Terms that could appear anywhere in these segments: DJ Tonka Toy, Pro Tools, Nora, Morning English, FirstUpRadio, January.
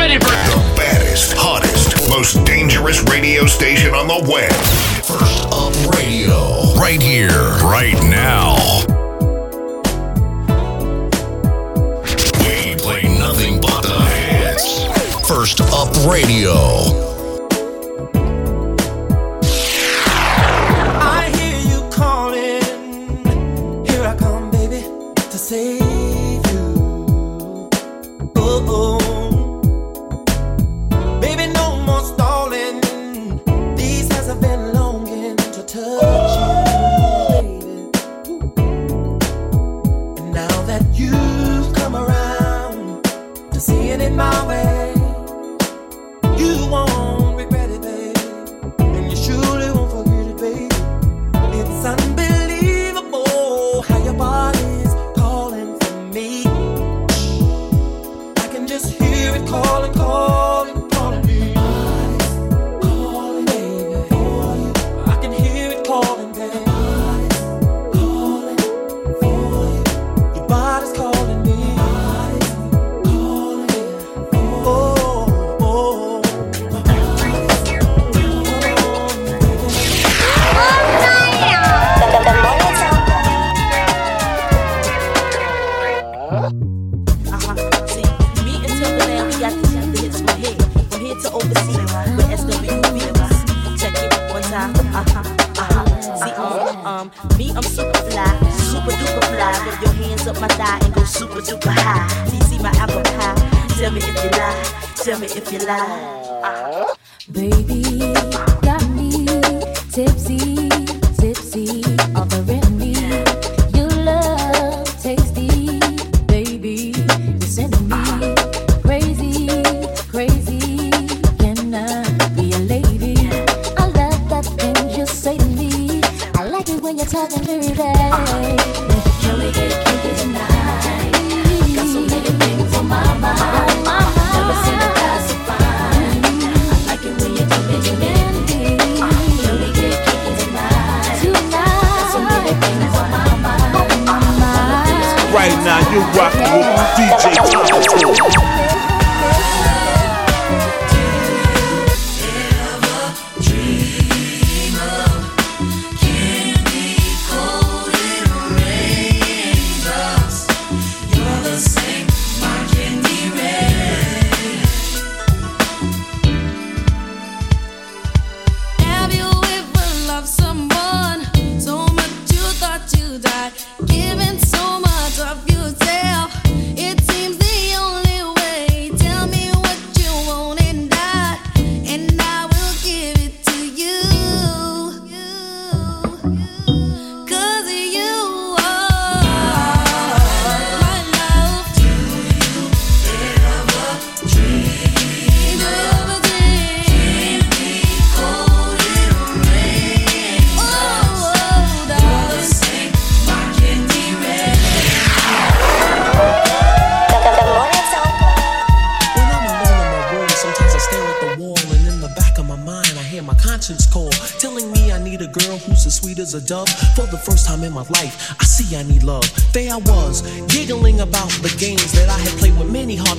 ready for the baddest, hottest, most dangerous radio station on the web. First Up Radio. Right here, right now. We play nothing but the hits. First Up Radio.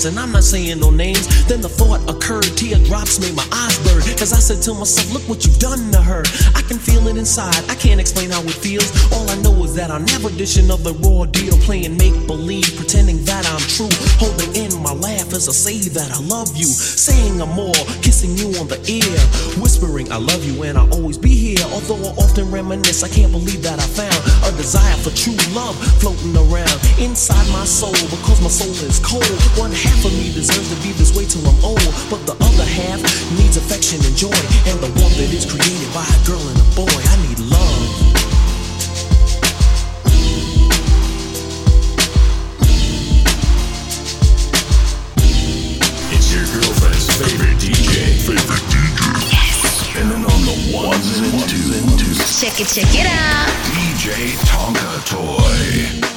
And I'm not saying no names. Then the thought occurred, teardrops made my eyes blur. Cause I said to myself, look what you've done to her. I can feel it inside, I can't explain how it feels. All I know is that I never dish another raw deal. Playing make-believe, pretending that I'm true. Holding in my laugh as I say that I love you. Saying I'm more, kissing you on the ear. Whispering I love you and I'll always be here. Although I often reminisce, I can't believe that I found a desire for true love floating around inside my soul, because my soul is cold. One half of me deserves to be this way till I'm old, but the other half needs affection and joy, and the one that is created by a girl and a boy. I need love. It's your girlfriend's favorite DJ. Yes. And then on the ones and twos. Check it out. DJ Tonka Toy.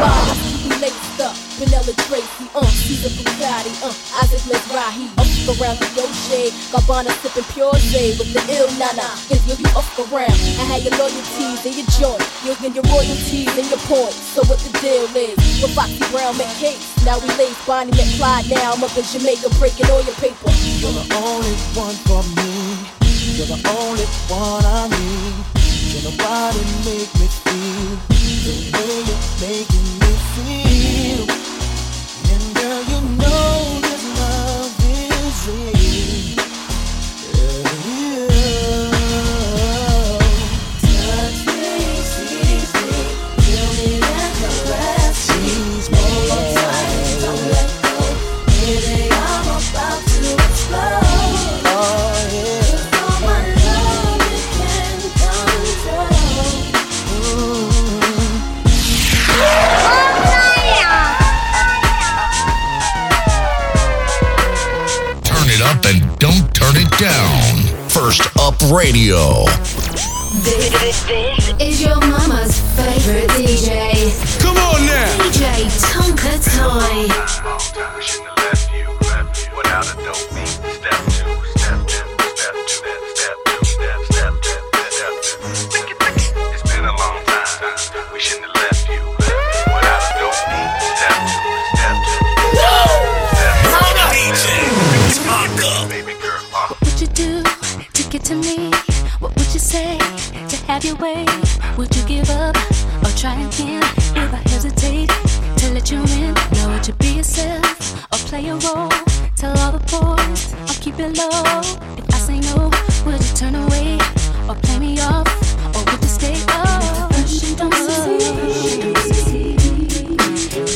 Wow. Next up. Vanilla Tracy, she's a Bugatti, Isaac Mizrahi, up around the yo shade, Gabbana sipping pure shade with the ill nana, cause you'll be off around. I had your loyalties and your joy, you'll get your royalties and your points, so what the deal is, with Foxy Brown McCabe, now we late, Bonnie McClyde, now I'm up in Jamaica breaking all your paper. You're the only one for me, you're the only one I need. Can nobody make me feel the way you're making me feel? And girl, you know this love is real. Touch me, seize me, feel me like a breath. Seize me, hold tight, don't let go. Baby, I'm about to explode. Down. First Up Radio. This is your mama's favorite DJ. Come on now. DJ Tonka Toy. Without a dope beat. Step two, step two, step two, step two, step two, step two. It's been a long time. We shouldn't have left you without a dope beat. Step two, step two. Whoa! DJ Tonka. Do to get to me? What would you say to have your way? Would you give up or try again? If I hesitate to let you in, know would you be yourself or play a role? Tell all the boys I'll keep it low. If I say no, would you turn away or play me off? Or would you stay up? Oh, she don't succeed.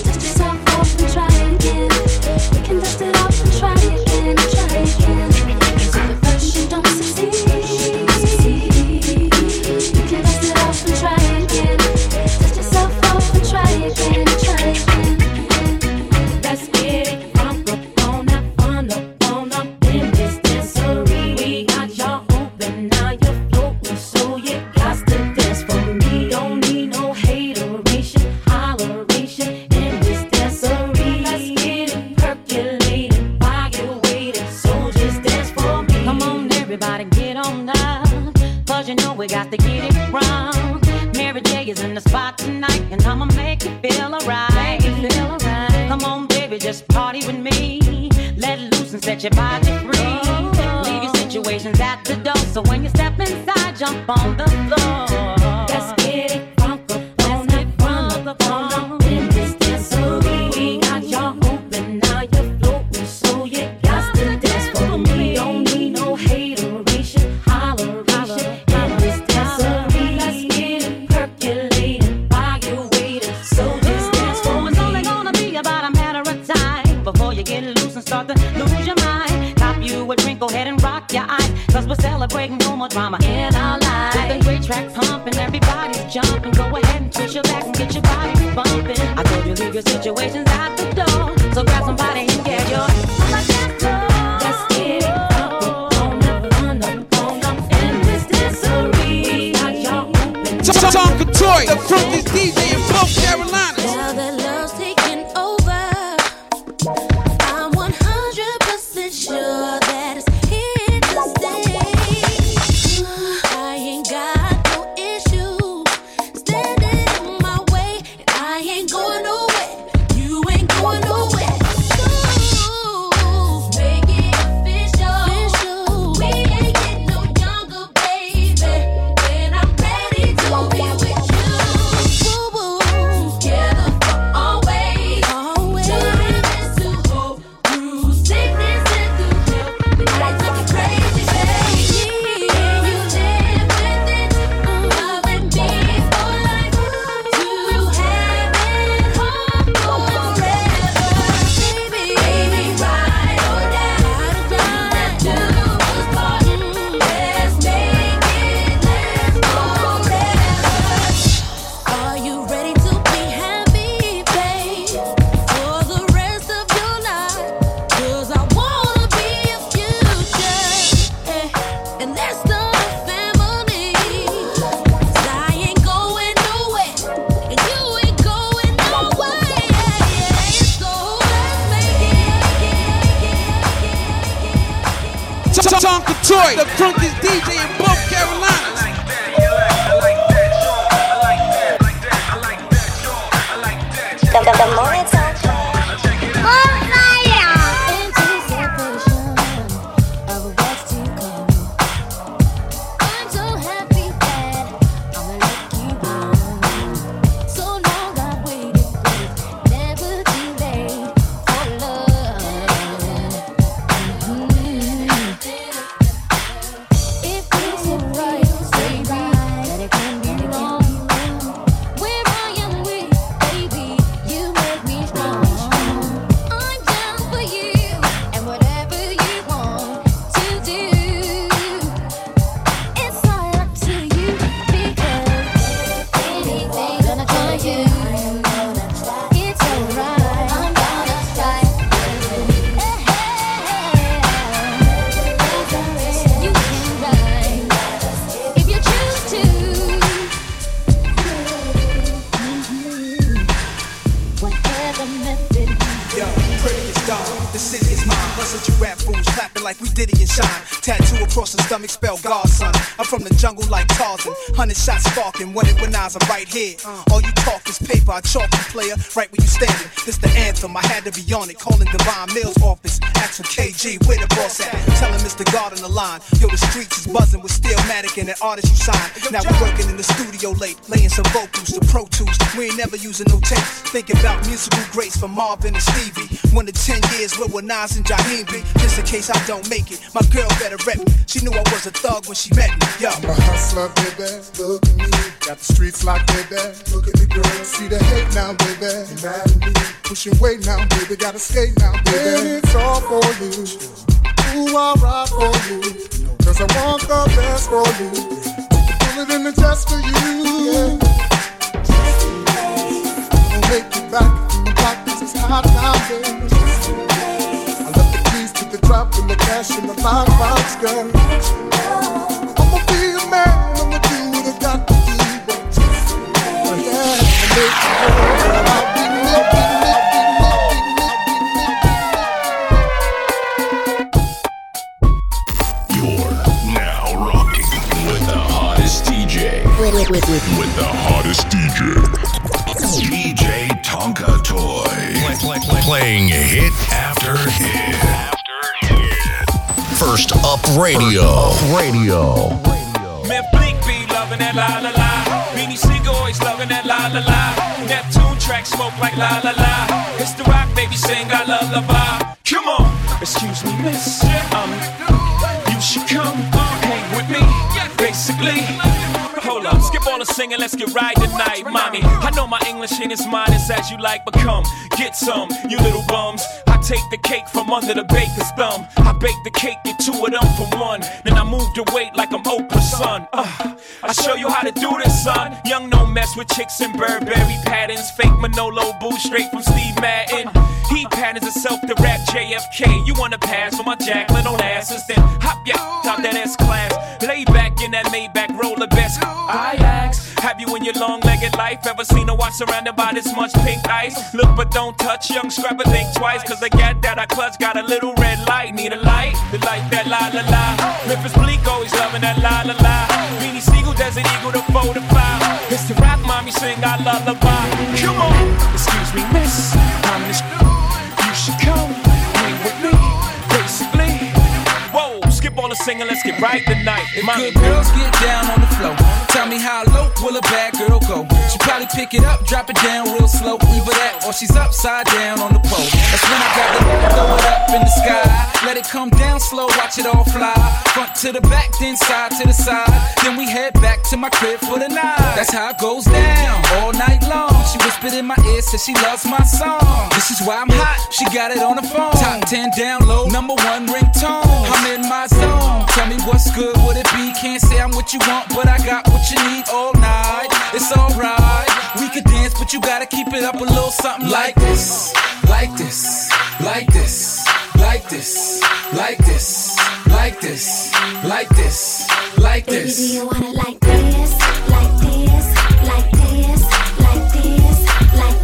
Dust yourself off and try again. We can dust it off and try again, try again. Tonka Toy, the crunkiest DJ in both Carolinas. The more it's on spell God, son. I'm from the jungle like Tarzan. 100 shots sparking, one it when eyes, I'm right here. All you talk is paper, I chalk you, player, right where you standing. This the anthem, I had to be on it. Calling Divine Mills' office, ask for KG, where the boss at? Tell him it's the guard on the line. Yo, the streets is buzzing with Stillmatic and the artist you signed. Now we're working in the studio late, laying some vocals to Pro Tools. We ain't never using no tapes. Thinking about musical greats from Marvin and Stevie. 1 to 10 years, where were Nas and Jaheim be? Just in case I don't make it, my girl better rep me. She knew I was a thug when she met me, yo. I'm a hustler, baby, look at me. Got the streets locked, baby, look at me, girl. See the hate now, baby, you're mad at me. Pushing weight now, baby, gotta skate now, baby. And it's all for you. Ooh, I'll ride for you. Cause I want the best for you. Pull it in the chest for you. Yeah. Don't make me back from the block, this is hot now, baby. Drop in the cash in the $5, girl. I'ma be a man, I'ma do what I got to do. But yeah, I'll be milking, You're now rocking with the hottest DJ. With the hottest DJ. DJ Tonka Toy. Playing hit after hit. First Up Radio. Man, Bleak be loving that la la la. Beanie Siegel always loving that la la la. Neptune track smoke like la la la. It's the rock baby sing I love la ba. Come on, excuse me, miss. You should come hang with me. Basically, hold up, skip all the singing, let's get right tonight, mommy. I know my English ain't as modest as you like, but come get some, you little bums. Take the cake from under the baker's thumb. I bake the cake, get 2 of them for 1. Then I move the weight like I'm Oprah's son. I show you how to do this, son. Young, no mess with chicks and Burberry patterns. Fake Manolo boo straight from Steve Madden. He patterns himself to rap JFK. You wanna pass for my Jacqueline on asses? Then hop ya out that S-Class. Lay back in that Maybach, roll the best. I ask, have you in your long-legged life ever seen a watch surrounded by this much pink ice? Look but don't touch, young scrapper, think twice. Cause they got that I clutch, got a little red light. Need a light, the light that la-la-la. Memphis Bleak always loving that la-la-la. Beanie Siegel, Desert Eagle, the 4 to 5. It's the rock, mommy sing, I love the vibe. Come on, excuse me, miss, I'm this you should come hang with me, basically. Whoa, skip all the singing, let's get right tonight. If good girls get down on the floor, tell me how low will a bad girl go. She probably pick it up, drop it down real slow. Either that or she's upside down on the pole. That's when I got to throw it up in the sky. Let it come down slow, watch it all fly. Front to the back, then side to the side. Then we head back to my crib for the night. That's how it goes down, all night long. She whispered in my ear, said she loves my song. This is why I'm hot, she got it on the phone. Top 10 down low, number 1 ringtone. I'm in my zone, tell me what's good, what it be? Can't say I'm what you want, but I got what you need all night. It's alright, we could dance, but you gotta keep it up a little something like this, like this, like this, like this, like this, like this, like this, like this. Baby, do you wanna like this, like this, like this, like this, like this, like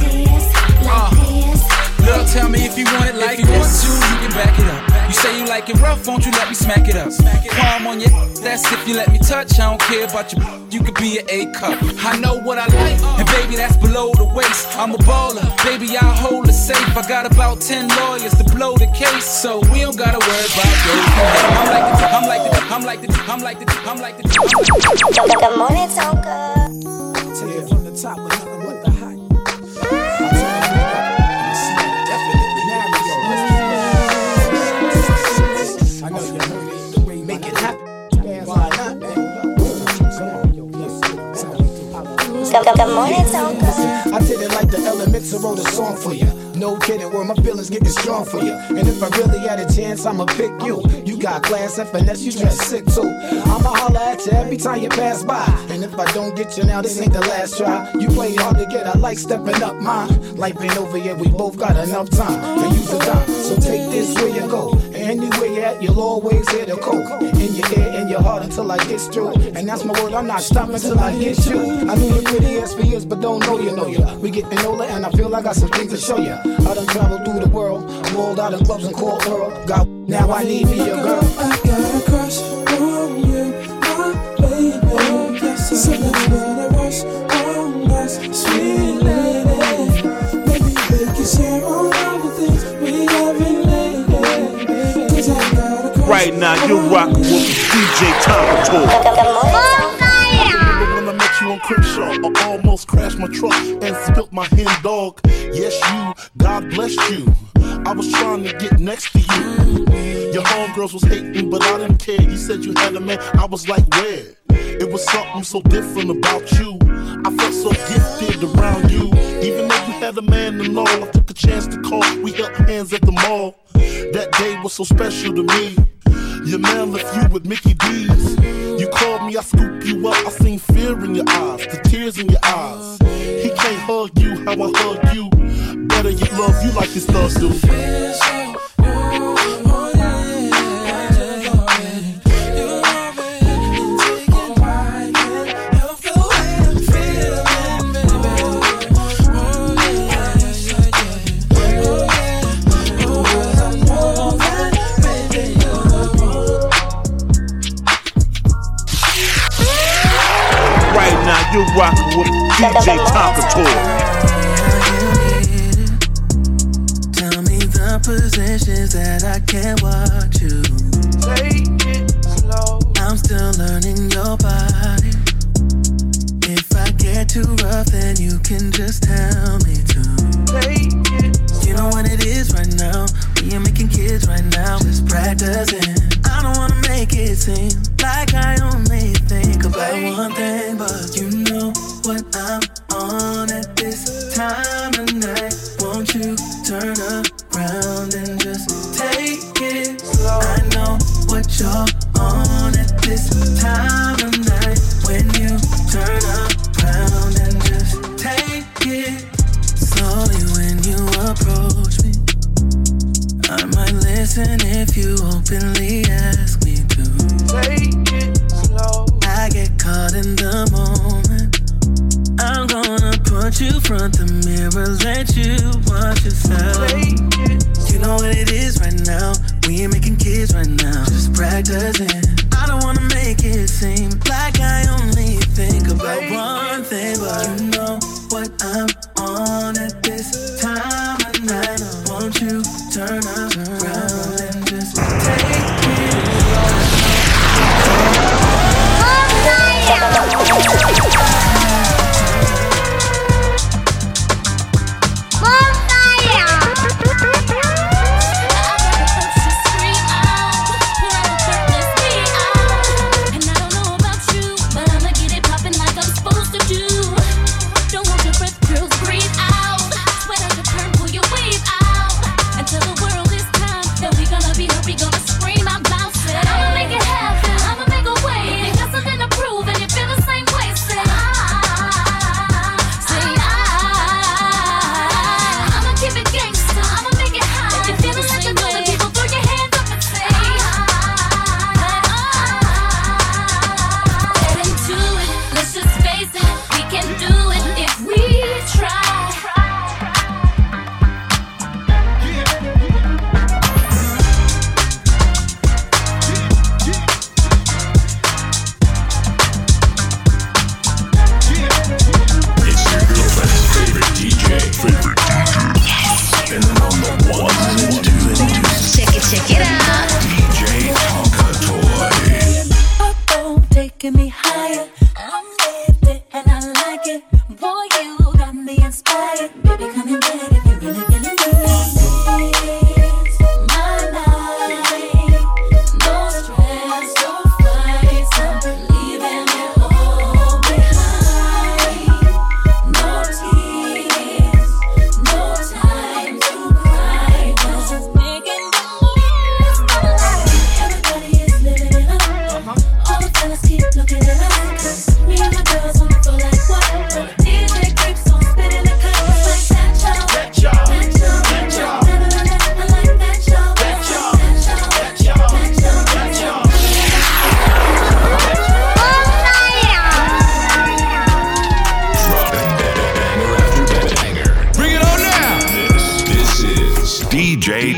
this, like this? Girl, tell me if you want it like this. If you want to, you can back it up. You say you like it rough, won't you let me smack it up? Palm on your that's if you let me touch. I don't care about your you could be an A cup. I know what I like, and baby, that's below the waist. I'm a baller, baby, I hold it safe. I got about 10 lawyers to blow the case, so we don't gotta worry about those. I'm like the Good morning, Tonka. Take it from the top with nothing but the hot. I know you heard it, the way you make it happen. Why not? Good morning, Tonka. I did it like the elements, I wrote a song for you. No kidding, where my feelings getting strong for you. And if I really had a chance, I'ma pick you. You got class and finesse, you dress sick too. I'ma holler at you every time you pass by. And if I don't get you now, this ain't the last try. You play hard to get, I like stepping up mine. Life ain't over yet, we both got enough time for you to die. So take this where you go. Anywhere you're at, you'll always hear the coke in your ear, in your heart until I get through. And that's my word, I'm not stopping till I get you. I knew you pretty ass for years, but don't know you. We get to know it, and I feel like I got some things to show you. I done traveled through the world, rolled out in clubs and called Earl. God, now I need me a girl. I got a crush on you, my baby. Yes, it's a little bit of rush on my sweet lady. Maybe we can share all of the things we haven't laid. Right now, you're rocking with DJ Tonka Toy. When I met you on Crenshaw, I almost crashed my truck and spilt my hen dog. Yes, you, God bless you. I was trying to get next to you. Your homegirls was hating, but I didn't care. You said you had a man, I was like, where? It was something so different about you. I felt so gifted around you. Even though you had a man and all, I took a chance to call. We held hands at the mall. That day was so special to me. Your man left you with Mickey D's. You called me, I scooped you up. I seen fear in your eyes, the tears in your eyes. He can't hug you how I hug you. Better you love you like his love do. You're rockin' with DJ Tonka Toy. Tell me the positions that I can't watch you. Take it slow. I'm still learning your body. If I get too rough, then you can just tell me to. Take it slow. You know what it is right now. We are making kids right now. Just practicing. I don't wanna make it seem like I only think about one thing, but you know what I'm on at this time of night. Won't you turn around and just take it slow? I know what you're on at this time of night. When you turn around and just take it slowly when you approach me. I might listen if you openly ask me to. Take it slow. I get caught in the moment. I'm gonna put you front the mirror, let you watch yourself. Take it. You know what it is right now. We ain't making kids right now. Just practicing. I don't wanna make it seem like I only think about take one thing, but you know what I'm on at this time of night. Won't you turn around and just take it slow. And I don't know about you, but I'ma get it poppin' like I'm supposed to do. Don't hold your breath, girls, breathe out. Sweat out your turn, pull your wave out. Until the world is time that we gonna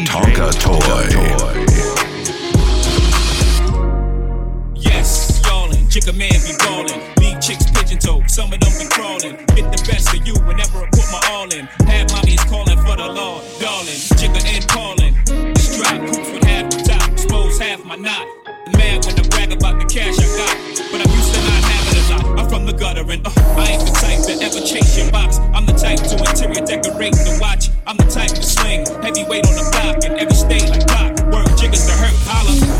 Tonka Toy. Yes, yallin', Jigga man be ballin'. Big chicks pigeon toe, some of them be crawlin'. Get the best of you whenever I put my all in. Half mommies callin' for the law, darling. Jigga and callin'. Strap coops with half the top, expose half my knot. Mad when I brag about the cash I got, but I'm used to not having a lot. I'm from the gutter and I ain't the type to ever chase your box. I'm the type to interior decorate the watch. I'm the type to sling heavyweight on the block in every state like pop. Work jiggers to hurt, holla.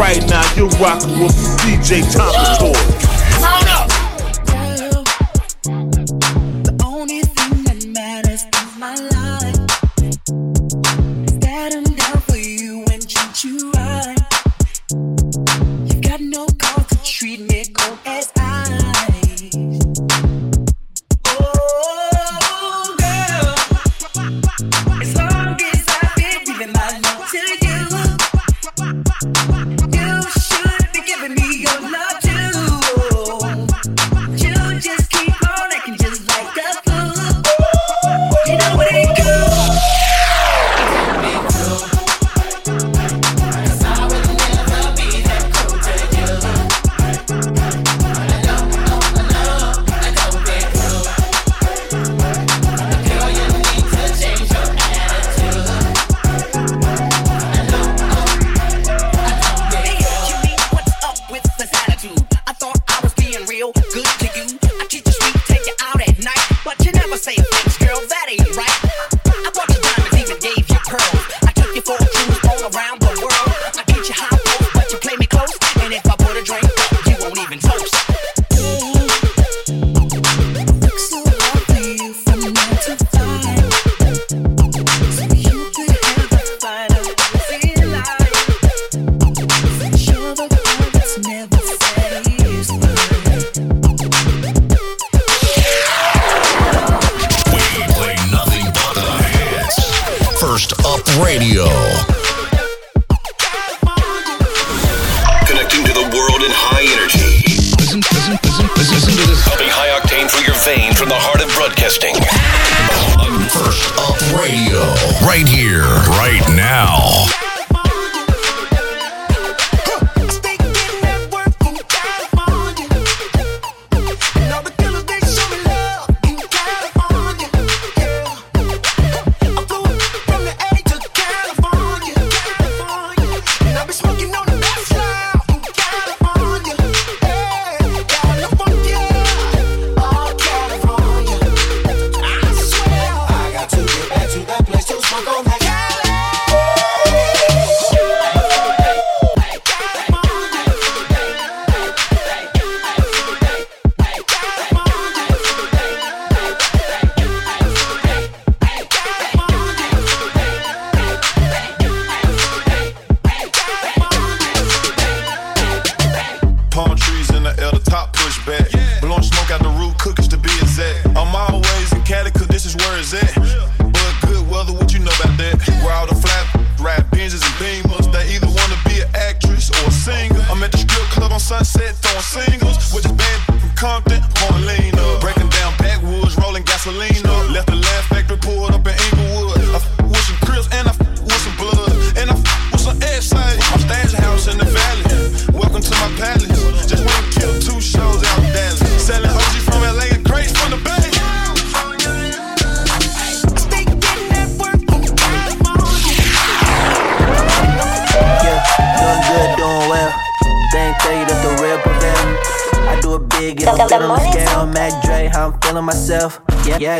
Right now, you're rocking with DJ Tonka Toy. Turn up! Girl, the only thing that matters in my life is that I'm down for you and treat you right. You got no call to treat me cold as ice. Oh, girl, as long as I've been giving my love to you.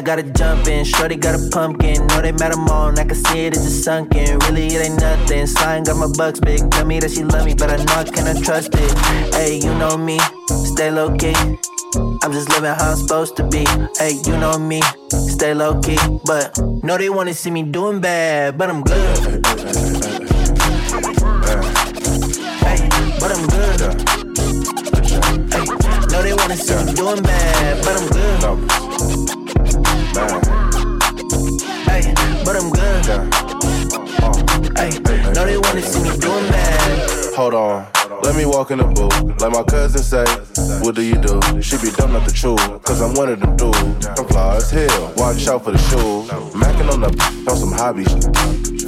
Gotta jump in, shorty got a pumpkin. Know they mad I'm on, I can see it, it's just sunken. Really, it ain't nothing. Slime got my bucks big. Tell me that she love me, but I know I cannot trust it. Hey, you know me, stay low key. I'm just living how I'm supposed to be. Hey, you know me, stay low key. But no, they wanna see me doing bad, but I'm good. Hey, but I'm good. Hey, no, they wanna see me doing bad, but I'm good. Hey, but I'm good. Hey, no, they wanna see me doing bad. Hold on. Let me walk in the booth, like my cousin say, what do you do? She be dumb not to chew, cause I'm one of them dudes. I'm fly as hell, watch out for the shoes. Mackin' on the on some hobby shit.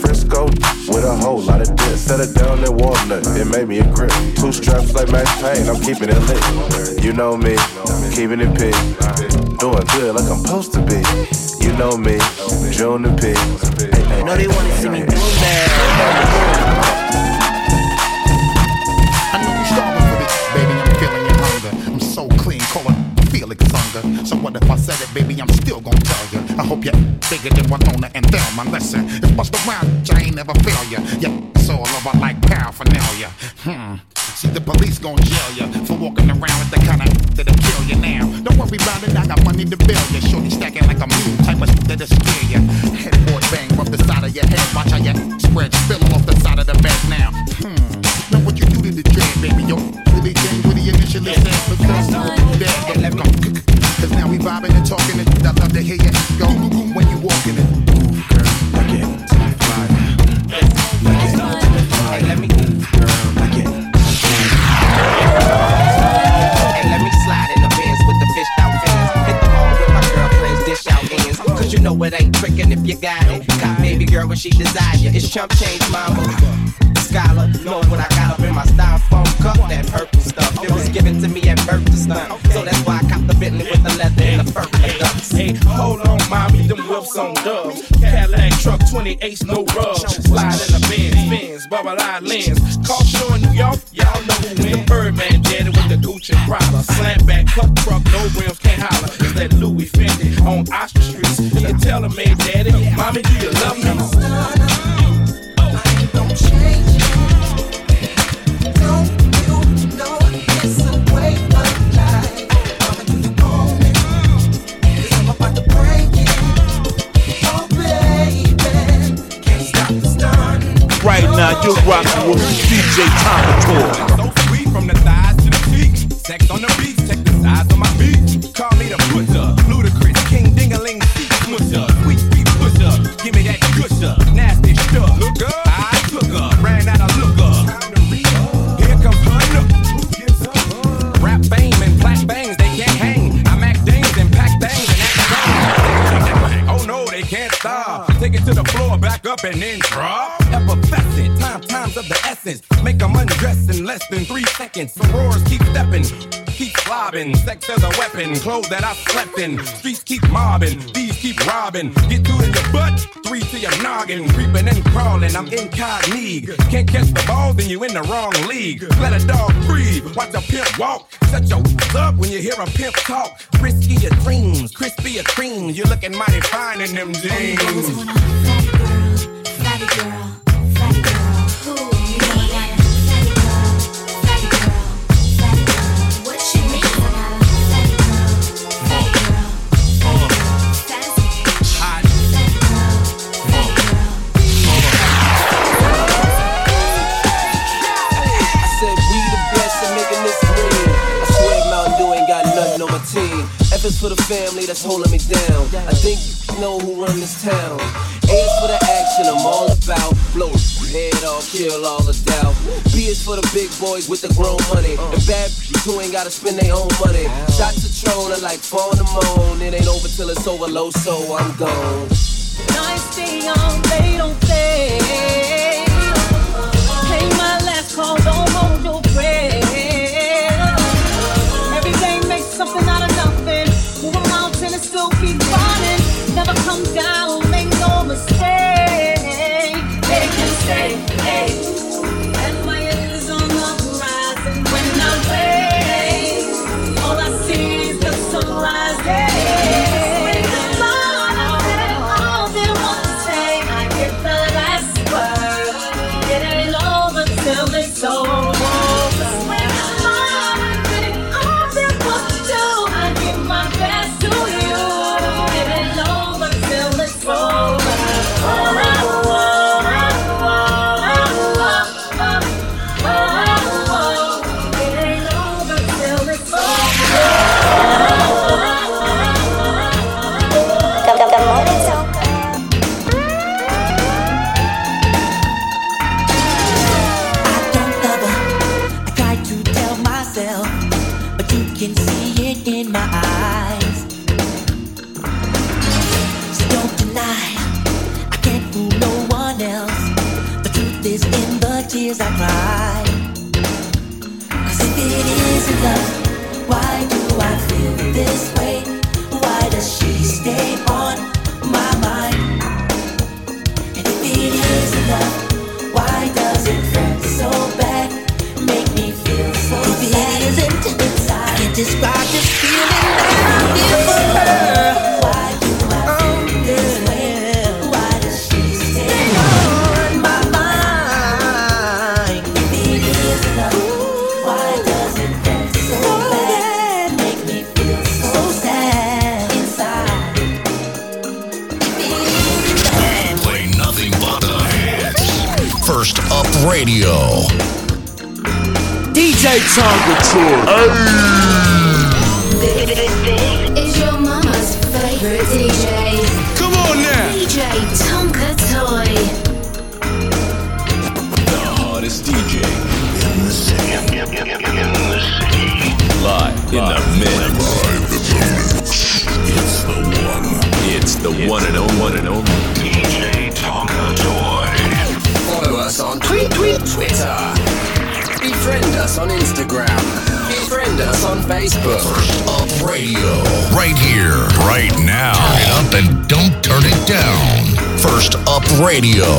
Frisco with a whole lot of diss. Set it down in walnut, it made me a grip. Two straps like Max Payne, I'm keeping it lit. You know me, keeping it pink. Doing good like I'm supposed to be. You know me, June the pig. No, they wanna see me do that. So what if I said it, baby, I'm still gon' tell ya. I hope you're bigger than Winona and Thelma. Listen, it's bust around, I ain't never fail ya. Yeah, it's all over like paraphernalia. See, the police gon' jail ya for walking around with the kind of that'll kill ya now. Don't worry about it, I got money to bill ya. Shorty stacking like a mule, type of that'll scare ya. Headboard bang up the side of your head. Watch how ya spread, spill off the side of the bed now. Know what you do to the dread, baby, yo. Really change what he initially said, but that's not dead, let go. Cause now we vibing and talking it. I love to hear you go when you walking it. Move, girl, I get to the fly. I get to the fly. Hey, let me move, girl, I get to the fly. Hey, let me slide in the pants with the fished out fans. Hit the ball with my girlfriends, dish out hands. Cause you know it ain't tricking if you got it. Cop baby girl when she desire you. It's chump change, mama. Scholar, know what I got up in my styrofoam cup. That purple stuff, it was given to me at birth to stunt. So that's why I copped the Bentley with the leather and the fur and ducks. Hey, hold on, mommy, them whips on dubs. Cadillac truck, 28s, no rubs. Slide in the Benz, bubble eye lens. Call show in New York, y'all know who wins. The Birdman jetted with the Gucci Prada. Slam back, cut truck, no rims, can't holler. It's that Louis Fendi on Oxford Street. You can tell her, man, daddy, mommy, do you love me? I ain't gon' change. Right now, you're rocking with DJ Tonka Toy. So free from the thighs to the feet. Sex on the beat, check the size on my feet. Call me the putter, ludicrous, king ding-a-ling, feet smusher, sweet feet pusher. Give me that gusher, nasty stuff. Look up, I took her, ran out of look up. Here comes her nook. Rap fame and black bangs, they can't hang. I mac dings and pack bangs and act bangs. Oh no, they can't stop. Take it to the floor, back up and then drop. Effervescent, times of the essence. Make them undress in less than 3 seconds. Sorors keep stepping, keep slobbing. Sex as a weapon, clothes that I slept in. Streets keep mobbing, thieves keep robbing. Get two in your butt, three to your noggin. Creeping and crawling, I'm incognito. Can't catch the ball, then you in the wrong league. Let a dog breathe, watch a pimp walk. Set your up when you hear a pimp talk. Risky your dreams, crispy your creams. You're looking mighty fine in them jeans. Fatty girl, fatty girl, who? You know I got a fatty girl, fatty girl, fatty girl. What you mean? Fatty girl, fatty girl, fatty girl, fatty girl. I said we the best at making this real. I swear Mountain Dew ain't got nothing on my team. F is for the family that's holding me down. I think you know who run this town. A is for the action I'm all about. Blow head off, kill all the doubt. B is for the big boys with the grown money. And bad bitches who ain't gotta spend their own money. Shots to Trona like phone to moan. It ain't over till it's over low, so I'm gone. I stay on, they don't fade. Play my last call, don't hold your breath. Every day makes something out of nothing. Move a mountain and still keep running. Never come down, make no mistake. Hey, hey, and my head is on the horizon. When I wake, all I see is the sunrise. Hey, it's all they want to say. I get the last word. It ain't over till it's over. It's all they want to do. tears I cry. 'Cause if it isn't love, why do I feel this way? Why does she stay on my mind? And if it isn't love, why does it hurt so bad? Make me feel so if sad. If it isn't inside, I can't describe this feeling that I feel for her. Radio DJ Tonka Toy. This is your mama's favorite DJ. Come on now, DJ Tonka Toy. The hottest DJ in the city. Live in the mix. It's the one. It's the one and only. DJ Tonka Toy. Follow us on Twitter. Befriend us on Instagram. Befriend us on Facebook. First Up Radio. Right here, right now. Turn it up and don't turn it down. First Up Radio.